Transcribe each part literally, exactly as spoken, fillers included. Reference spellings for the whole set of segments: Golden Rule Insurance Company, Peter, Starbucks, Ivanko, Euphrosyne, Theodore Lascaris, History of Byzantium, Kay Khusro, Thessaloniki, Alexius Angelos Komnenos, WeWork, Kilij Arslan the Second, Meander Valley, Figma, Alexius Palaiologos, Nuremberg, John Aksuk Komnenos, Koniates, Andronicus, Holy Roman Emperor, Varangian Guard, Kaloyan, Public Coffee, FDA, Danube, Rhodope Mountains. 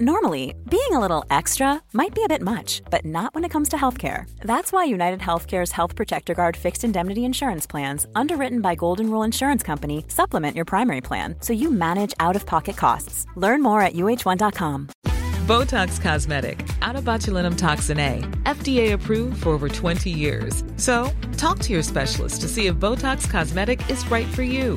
Normally, being a little extra might be a bit much, but not when it comes to healthcare. That's why UnitedHealthcare's Health Protector Guard fixed indemnity insurance plans, underwritten by Golden Rule Insurance Company, supplement your primary plan so you manage out-of-pocket costs. Learn more at U H one dot com. Botox Cosmetic, abobotulinum Toxin A, F D A approved for over twenty years. So, talk to your specialist to see if Botox Cosmetic is right for you.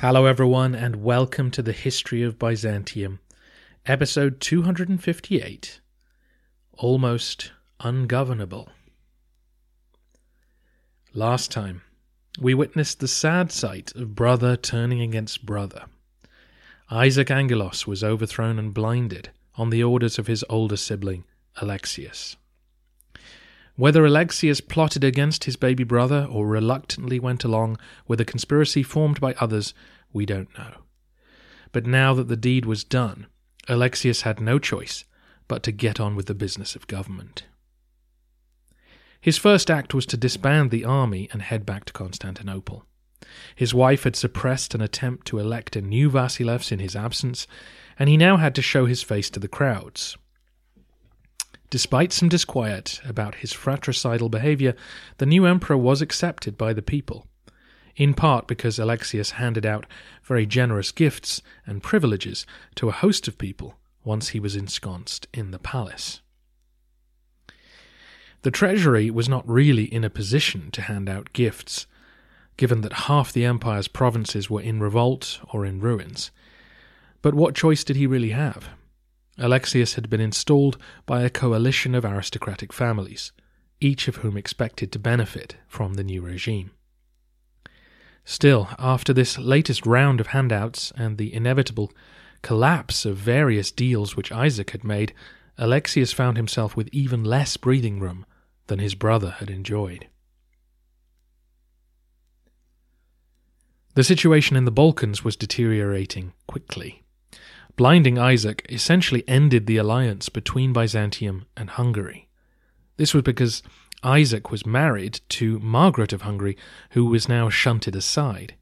Hello everyone and welcome to the History of Byzantium, episode two hundred fifty-eight, Almost Ungovernable. Last time, we witnessed the sad sight of brother turning against brother. Isaac Angelos was overthrown and blinded on the orders of his older sibling, Alexius. Whether Alexius plotted against his baby brother or reluctantly went along with a conspiracy formed by others, we don't know. But now that the deed was done, Alexius had no choice but to get on with the business of government. His first act was to disband the army and head back to Constantinople. His wife had suppressed an attempt to elect a new Vasilevs in his absence, and he now had to show his face to the crowds. Despite some disquiet about his fratricidal behaviour, the new emperor was accepted by the people, in part because Alexius handed out very generous gifts and privileges to a host of people once he was ensconced in the palace. The treasury was not really in a position to hand out gifts, given that half the empire's provinces were in revolt or in ruins. But what choice did he really have? Alexius had been installed by a coalition of aristocratic families, each of whom expected to benefit from the new regime. Still, after this latest round of handouts and the inevitable collapse of various deals which Isaac had made, Alexius found himself with even less breathing room than his brother had enjoyed. The situation in the Balkans was deteriorating quickly. Blinding Isaac essentially ended the alliance between Byzantium and Hungary. This was because Isaac was married to Margaret of Hungary, who was now shunted aside.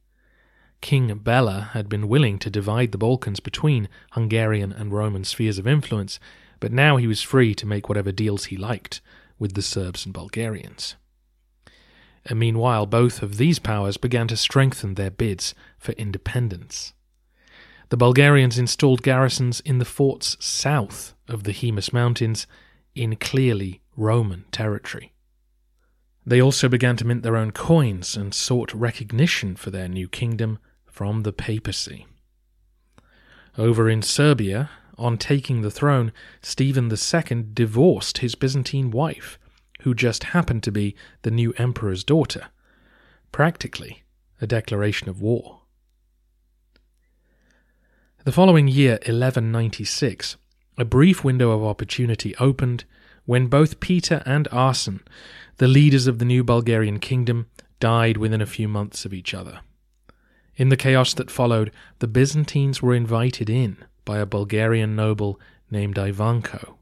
King Bela had been willing to divide the Balkans between Hungarian and Roman spheres of influence, but now he was free to make whatever deals he liked with the Serbs and Bulgarians. And meanwhile, both of these powers began to strengthen their bids for independence. The Bulgarians installed garrisons in the forts south of the Hemus Mountains, in clearly Roman territory. They also began to mint their own coins and sought recognition for their new kingdom from the papacy. Over in Serbia, on taking the throne, Stephen the Second divorced his Byzantine wife, who just happened to be the new emperor's daughter, practically a declaration of war. The following year, eleven ninety-six, a brief window of opportunity opened when both Peter and Arsene, the leaders of the new Bulgarian kingdom, died within a few months of each other. In the chaos that followed, the Byzantines were invited in by a Bulgarian noble named Ivanko.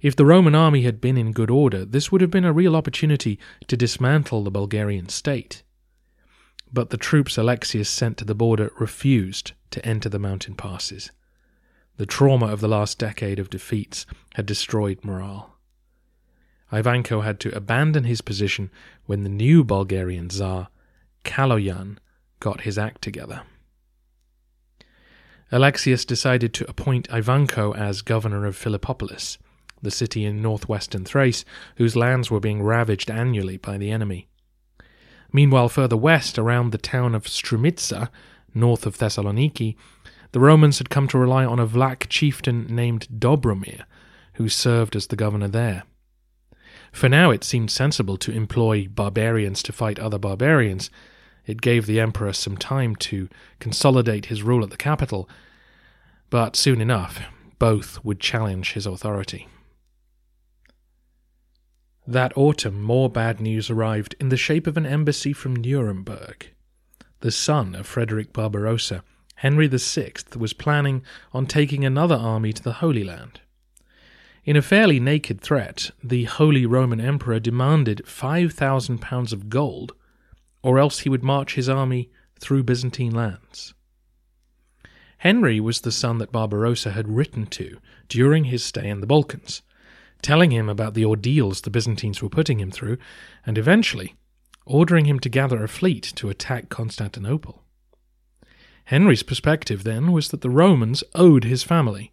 If the Roman army had been in good order, this would have been a real opportunity to dismantle the Bulgarian state. But the troops Alexius sent to the border refused to enter the mountain passes. The trauma of the last decade of defeats had destroyed morale. Ivanko had to abandon his position when the new Bulgarian Tsar, Kaloyan, got his act together. Alexius decided to appoint Ivanko as governor of Philippopolis, the city in northwestern Thrace, whose lands were being ravaged annually by the enemy. Meanwhile, further west, around the town of Strumitsa, north of Thessaloniki, the Romans had come to rely on a Vlach chieftain named Dobromir, who served as the governor there. For now, it seemed sensible to employ barbarians to fight other barbarians. It gave the emperor some time to consolidate his rule at the capital. But soon enough, both would challenge his authority. That autumn, more bad news arrived in the shape of an embassy from Nuremberg. The son of Frederick Barbarossa, Henry the Sixth, was planning on taking another army to the Holy Land. In a fairly naked threat, the Holy Roman Emperor demanded five thousand pounds of gold, or else he would march his army through Byzantine lands. Henry was the son that Barbarossa had written to during his stay in the Balkans, telling him about the ordeals the Byzantines were putting him through, and eventually ordering him to gather a fleet to attack Constantinople. Henry's perspective, then, was that the Romans owed his family.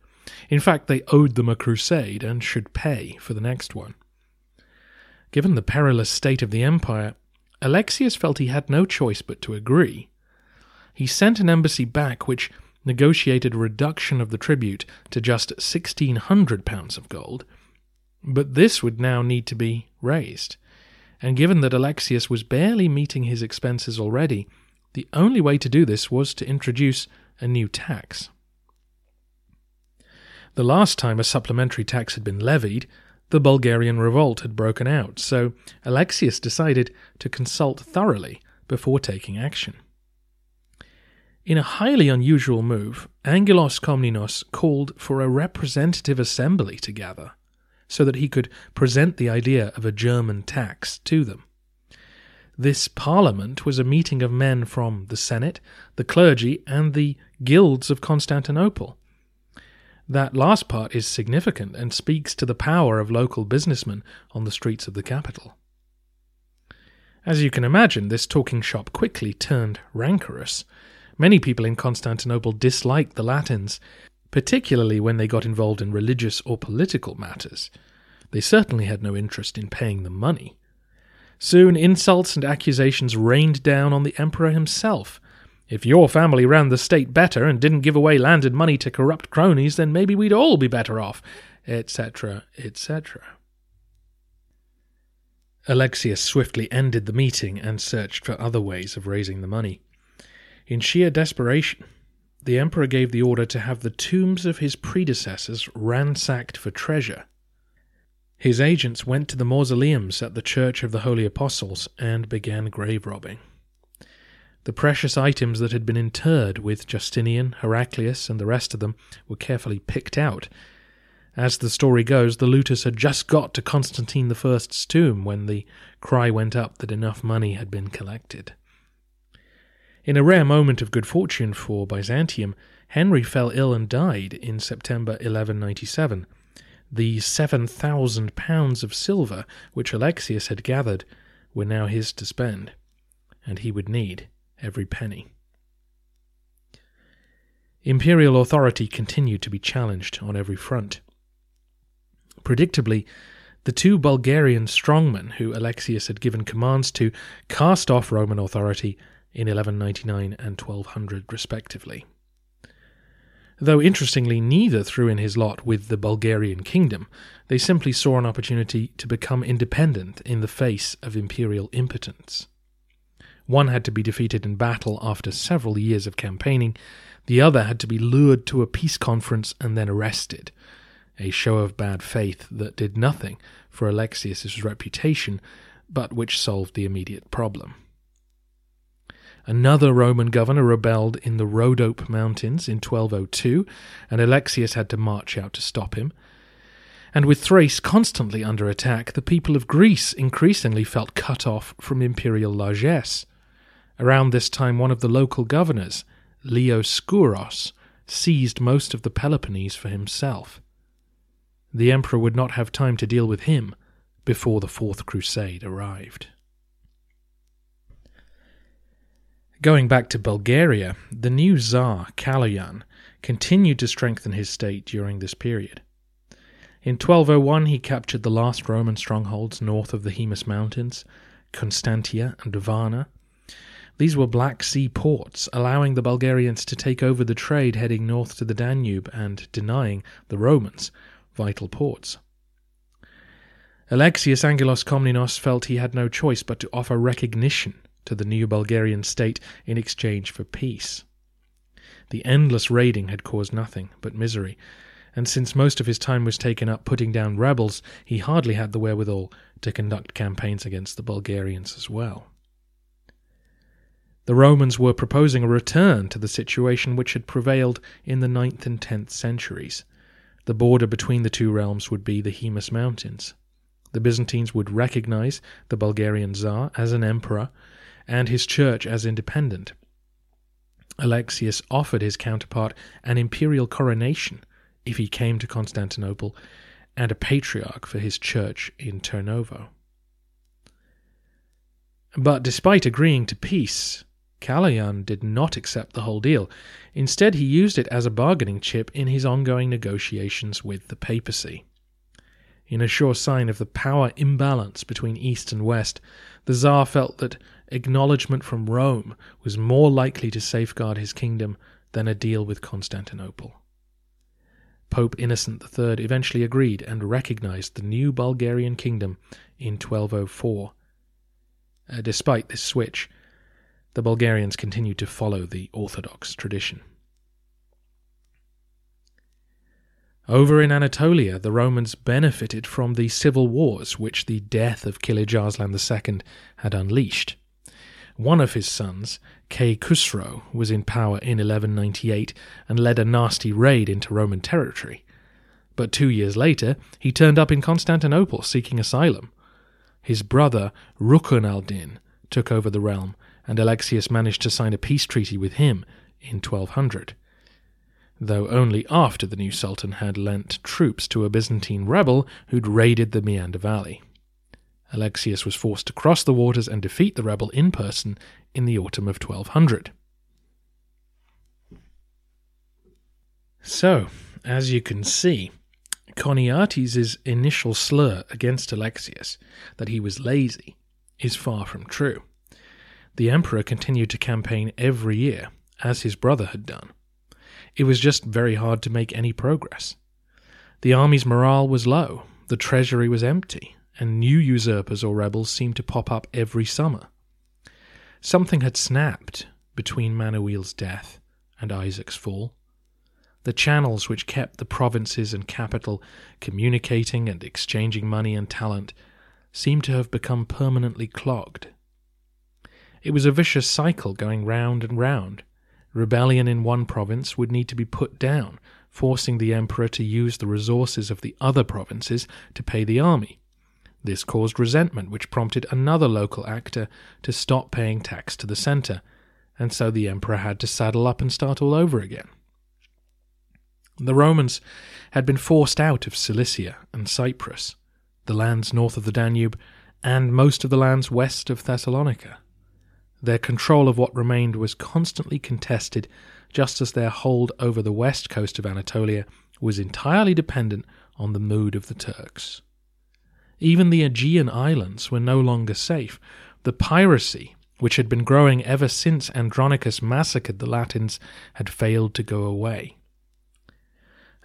In fact, they owed them a crusade and should pay for the next one. Given the perilous state of the empire, Alexius felt he had no choice but to agree. He sent an embassy back which negotiated a reduction of the tribute to just sixteen hundred pounds of gold, but this would now need to be raised. And given that Alexius was barely meeting his expenses already, the only way to do this was to introduce a new tax. The last time a supplementary tax had been levied, the Bulgarian revolt had broken out, so Alexius decided to consult thoroughly before taking action. In a highly unusual move, Angelos Komnenos called for a representative assembly to gather, so that he could present the idea of a German tax to them. This parliament was a meeting of men from the Senate, the clergy, and the guilds of Constantinople. That last part is significant and speaks to the power of local businessmen on the streets of the capital. As you can imagine, this talking shop quickly turned rancorous. Many people in Constantinople disliked the Latins, particularly when they got involved in religious or political matters. They certainly had no interest in paying them money. Soon insults and accusations rained down on the emperor himself. If your family ran the state better and didn't give away land and money to corrupt cronies, then maybe we'd all be better off, et cetera, et cetera. Alexius swiftly ended the meeting and searched for other ways of raising the money. In sheer desperation, the emperor gave the order to have the tombs of his predecessors ransacked for treasure. His agents went to the mausoleums at the Church of the Holy Apostles and began grave robbing. The precious items that had been interred with Justinian, Heraclius, and the rest of them were carefully picked out. As the story goes, the looters had just got to Constantine the First's tomb when the cry went up that enough money had been collected. In a rare moment of good fortune for Byzantium, Henry fell ill and died in September eleven ninety-seven. The seven thousand pounds of silver which Alexius had gathered were now his to spend, and he would need every penny. Imperial authority continued to be challenged on every front. Predictably, the two Bulgarian strongmen who Alexius had given commands to cast off Roman authority in eleven ninety-nine and twelve hundred respectively. Though interestingly neither threw in his lot with the Bulgarian kingdom, they simply saw an opportunity to become independent in the face of imperial impotence. One had to be defeated in battle after several years of campaigning, the other had to be lured to a peace conference and then arrested, a show of bad faith that did nothing for Alexius's reputation, but which solved the immediate problem. Another Roman governor rebelled in the Rhodope Mountains in twelve oh two, and Alexius had to march out to stop him. And with Thrace constantly under attack, the people of Greece increasingly felt cut off from imperial largesse. Around this time, one of the local governors, Leoskuros, seized most of the Peloponnese for himself. The emperor would not have time to deal with him before the Fourth Crusade arrived. Going back to Bulgaria, the new Tsar, Kaloyan, continued to strengthen his state during this period. In twelve oh one he captured the last Roman strongholds north of the Hemus Mountains, Constantia and Varna. These were Black Sea ports, allowing the Bulgarians to take over the trade heading north to the Danube and denying the Romans vital ports. Alexius Angelos Komnenos felt he had no choice but to offer recognition to the new Bulgarian state in exchange for peace. The endless raiding had caused nothing but misery, and since most of his time was taken up putting down rebels, he hardly had the wherewithal to conduct campaigns against the Bulgarians as well. The Romans were proposing a return to the situation which had prevailed in the ninth and tenth centuries. The border between the two realms would be the Hemus Mountains. The Byzantines would recognize the Bulgarian Tsar as an emperor and his church as independent. Alexius offered his counterpart an imperial coronation if he came to Constantinople and a patriarch for his church in Turnovo. But despite agreeing to peace, Kaloyan did not accept the whole deal. Instead, he used it as a bargaining chip in his ongoing negotiations with the papacy. In a sure sign of the power imbalance between East and West, the Tsar felt that acknowledgement from Rome was more likely to safeguard his kingdom than a deal with Constantinople. Pope Innocent the Third eventually agreed and recognized the new Bulgarian kingdom in twelve oh four. Uh, despite this switch, the Bulgarians continued to follow the Orthodox tradition. Over in Anatolia, the Romans benefited from the civil wars which the death of Kilij Arslan the Second had unleashed. One of his sons, Kay Khusro, was in power in eleven ninety-eight and led a nasty raid into Roman territory. But two years later, he turned up in Constantinople seeking asylum. His brother, Rukn al-Din, took over the realm, and Alexius managed to sign a peace treaty with him in twelve hundred. Though only after the new sultan had lent troops to a Byzantine rebel who'd raided the Meander Valley. Alexius was forced to cross the waters and defeat the rebel in person in the autumn of twelve hundred. So, as you can see, Koniates' initial slur against Alexius, that he was lazy, is far from true. The emperor continued to campaign every year, as his brother had done. It was just very hard to make any progress. The army's morale was low, the treasury was empty, and new usurpers or rebels seemed to pop up every summer. Something had snapped between Manuel's death and Isaac's fall. The channels which kept the provinces and capital communicating and exchanging money and talent seemed to have become permanently clogged. It was a vicious cycle going round and round. Rebellion in one province would need to be put down, forcing the emperor to use the resources of the other provinces to pay the army. This caused resentment, which prompted another local actor to stop paying tax to the centre, and so the emperor had to saddle up and start all over again. The Romans had been forced out of Cilicia and Cyprus, the lands north of the Danube, and most of the lands west of Thessalonica. Their control of what remained was constantly contested, just as their hold over the west coast of Anatolia was entirely dependent on the mood of the Turks. Even the Aegean islands were no longer safe. The piracy, which had been growing ever since Andronicus massacred the Latins, had failed to go away.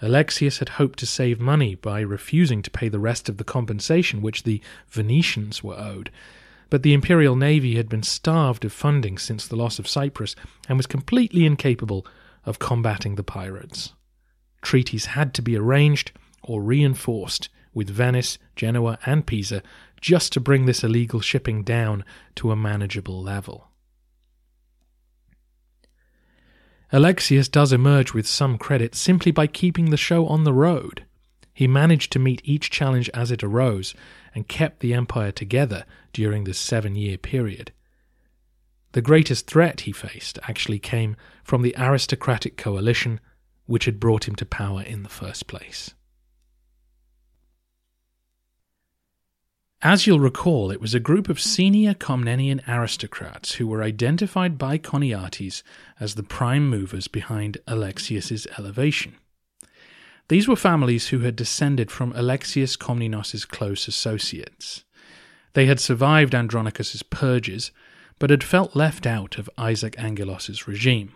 Alexius had hoped to save money by refusing to pay the rest of the compensation which the Venetians were owed, but the imperial navy had been starved of funding since the loss of Cyprus and was completely incapable of combating the pirates. Treaties had to be arranged or reinforced with Venice, Genoa, and Pisa just to bring this illegal shipping down to a manageable level. Alexius does emerge with some credit simply by keeping the show on the road. He managed to meet each challenge as it arose and kept the empire together during this seven-year period. The greatest threat he faced actually came from the aristocratic coalition which had brought him to power in the first place. As you'll recall, it was a group of senior Komnenian aristocrats who were identified by Koniates as the prime movers behind Alexius's elevation. These were families who had descended from Alexius Komnenos's close associates. They had survived Andronicus's purges, but had felt left out of Isaac Angelos's regime.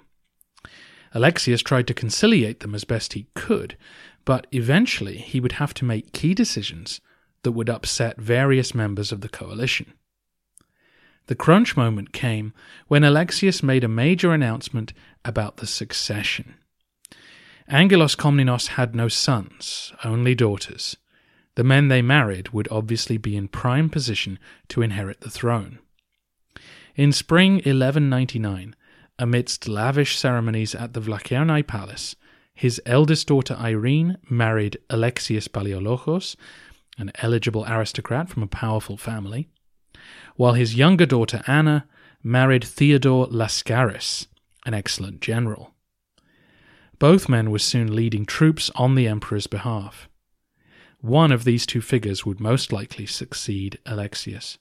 Alexius tried to conciliate them as best he could, but eventually he would have to make key decisions that would upset various members of the coalition. The crunch moment came when Alexius made a major announcement about the succession. Angelos Komnenos had no sons, only daughters. The men they married would obviously be in prime position to inherit the throne. In spring eleven ninety-nine, amidst lavish ceremonies at the Vlachernai Palace, his eldest daughter Irene married Alexius Palaiologos, an eligible aristocrat from a powerful family, while his younger daughter Anna married Theodore Lascaris, an excellent general. Both men were soon leading troops on the emperor's behalf. One of these two figures would most likely succeed Alexius.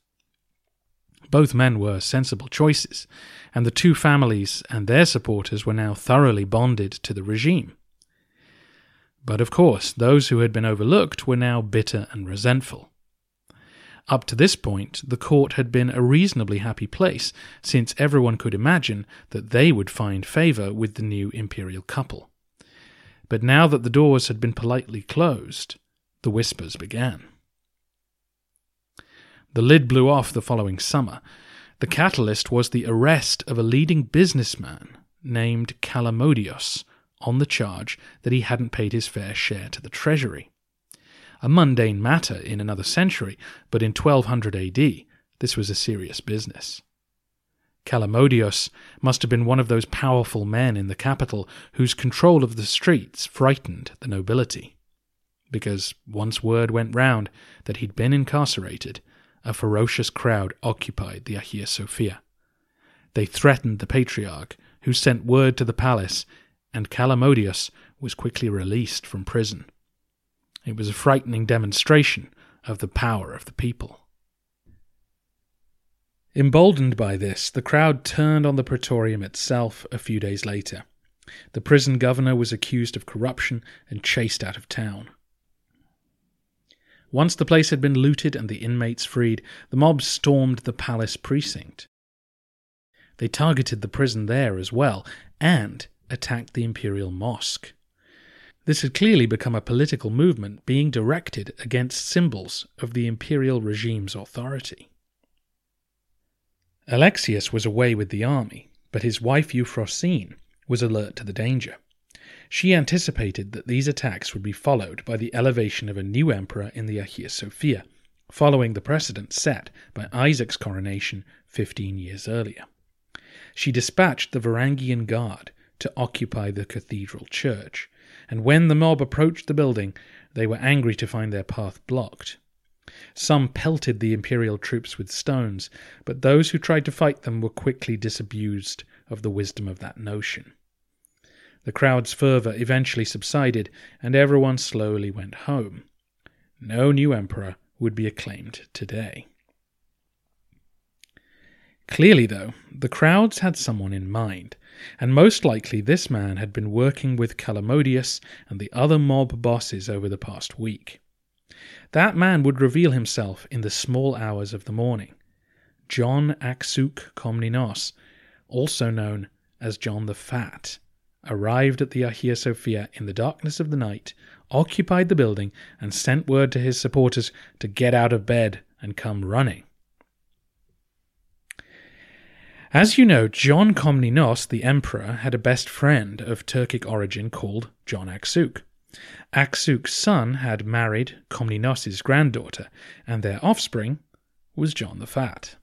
Both men were sensible choices, and the two families and their supporters were now thoroughly bonded to the regime. But of course, those who had been overlooked were now bitter and resentful. Up to this point, the court had been a reasonably happy place, since everyone could imagine that they would find favour with the new imperial couple. But now that the doors had been politely closed, the whispers began. The lid blew off the following summer. The catalyst was the arrest of a leading businessman named Kalamodios on the charge that he hadn't paid his fair share to the treasury. A mundane matter in another century, but in twelve hundred A D, this was a serious business. Kalamodios must have been one of those powerful men in the capital whose control of the streets frightened the nobility. Because once word went round that he'd been incarcerated, a ferocious crowd occupied the Hagia Sophia. They threatened the patriarch, who sent word to the palace, and Kalamodios was quickly released from prison. It was a frightening demonstration of the power of the people. Emboldened by this, the crowd turned on the Praetorium itself a few days later. The prison governor was accused of corruption and chased out of town. Once the place had been looted and the inmates freed, the mob stormed the palace precinct. They targeted the prison there as well, and attacked the imperial mosque. This had clearly become a political movement being directed against symbols of the imperial regime's authority. Alexius was away with the army, but his wife Euphrosyne was alert to the danger. She anticipated that these attacks would be followed by the elevation of a new emperor in the Hagia Sophia, following the precedent set by Isaac's coronation fifteen years earlier. She dispatched the Varangian Guard to occupy the cathedral church, and when the mob approached the building, they were angry to find their path blocked. Some pelted the imperial troops with stones, but those who tried to fight them were quickly disabused of the wisdom of that notion. The crowd's fervour eventually subsided, and everyone slowly went home. No new emperor would be acclaimed today. Clearly, though, the crowds had someone in mind, and most likely this man had been working with Kalamodios and the other mob bosses over the past week. That man would reveal himself in the small hours of the morning. John Aksuk Komnenos, also known as John the Fat, arrived at the Hagia Sophia in the darkness of the night, occupied the building, and sent word to his supporters to get out of bed and come running. As you know, John Komnenos, the emperor, had a best friend of Turkic origin called John Aksuk. Aksuk's son had married Komnenos' granddaughter, and their offspring was John the Fat.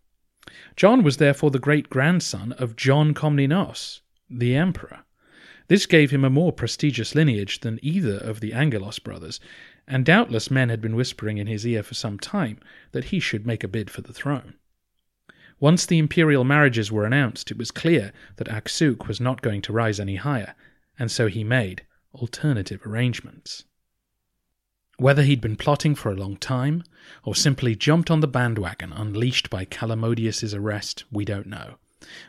John was therefore the great-grandson of John Komnenos, the emperor. This gave him a more prestigious lineage than either of the Angelos brothers, and doubtless men had been whispering in his ear for some time that he should make a bid for the throne. Once the imperial marriages were announced, it was clear that Aksuk was not going to rise any higher, and so he made alternative arrangements. Whether he'd been plotting for a long time, or simply jumped on the bandwagon unleashed by Kalamodios' arrest, we don't know.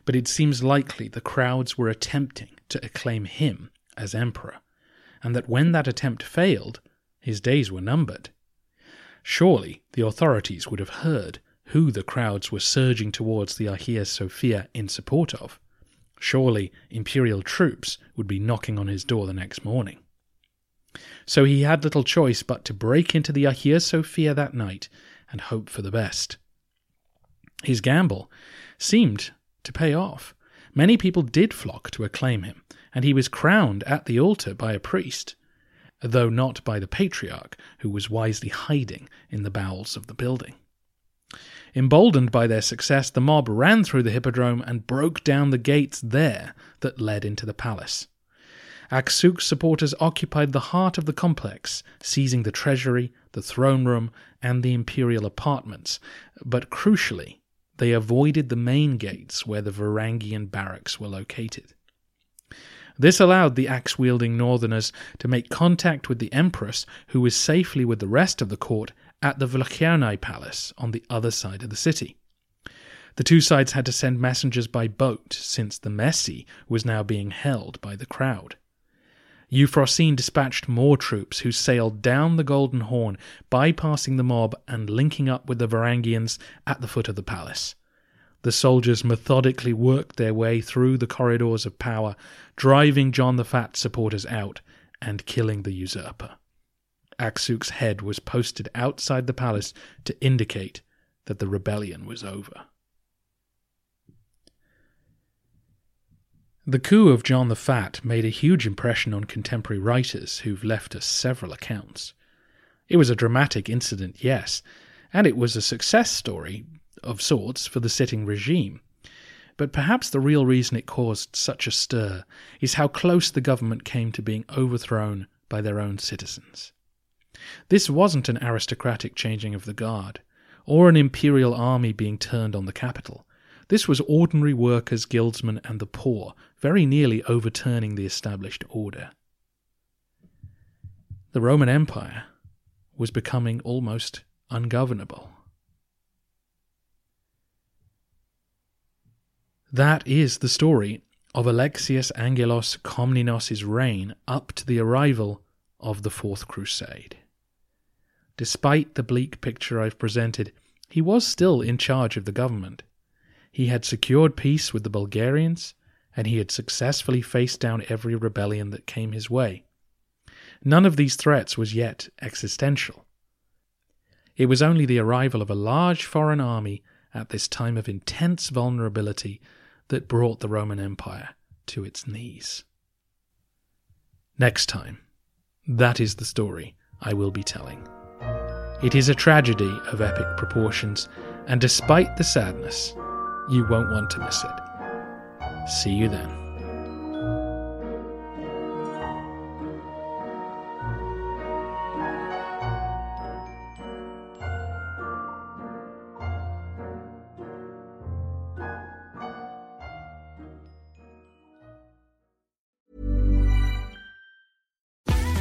But it seems likely the crowds were attempting to acclaim him as emperor, and that when that attempt failed, his days were numbered. Surely the authorities would have heard who the crowds were surging towards the Hagia Sophia in support of. Surely imperial troops would be knocking on his door the next morning. So he had little choice but to break into the Hagia Sophia that night and hope for the best. His gamble seemed to pay off. Many people did flock to acclaim him, and he was crowned at the altar by a priest, though not by the patriarch, who was wisely hiding in the bowels of the building. Emboldened by their success, the mob ran through the hippodrome and broke down the gates there that led into the palace. Aksukh's supporters occupied the heart of the complex, seizing the treasury, the throne room, and the imperial apartments, but crucially, they avoided the main gates where the Varangian barracks were located. This allowed the axe-wielding northerners to make contact with the empress, who was safely with the rest of the court at the Vlachernai Palace on the other side of the city. The two sides had to send messengers by boat, since the Messi was now being held by the crowd. Euphrosyne dispatched more troops who sailed down the Golden Horn, bypassing the mob and linking up with the Varangians at the foot of the palace. The soldiers methodically worked their way through the corridors of power, driving John the Fat's supporters out and killing the usurper. Aksukh's head was posted outside the palace to indicate that the rebellion was over. The coup of John the Fat made a huge impression on contemporary writers who've left us several accounts. It was a dramatic incident, yes, and it was a success story, of sorts, for the sitting regime. But perhaps the real reason it caused such a stir is how close the government came to being overthrown by their own citizens. This wasn't an aristocratic changing of the guard, or an imperial army being turned on the capital. This was ordinary workers, guildsmen, and the poor, very nearly overturning the established order. The Roman Empire was becoming almost ungovernable. That is the story of Alexius Angelos Komnenos' reign up to the arrival of the Fourth Crusade. Despite the bleak picture I've presented, he was still in charge of the government. He had secured peace with the Bulgarians, and he had successfully faced down every rebellion that came his way. None of these threats was yet existential. It was only the arrival of a large foreign army at this time of intense vulnerability that brought the Roman Empire to its knees. Next time, that is the story I will be telling. It is a tragedy of epic proportions, and despite the sadness, you won't want to miss it. See you then.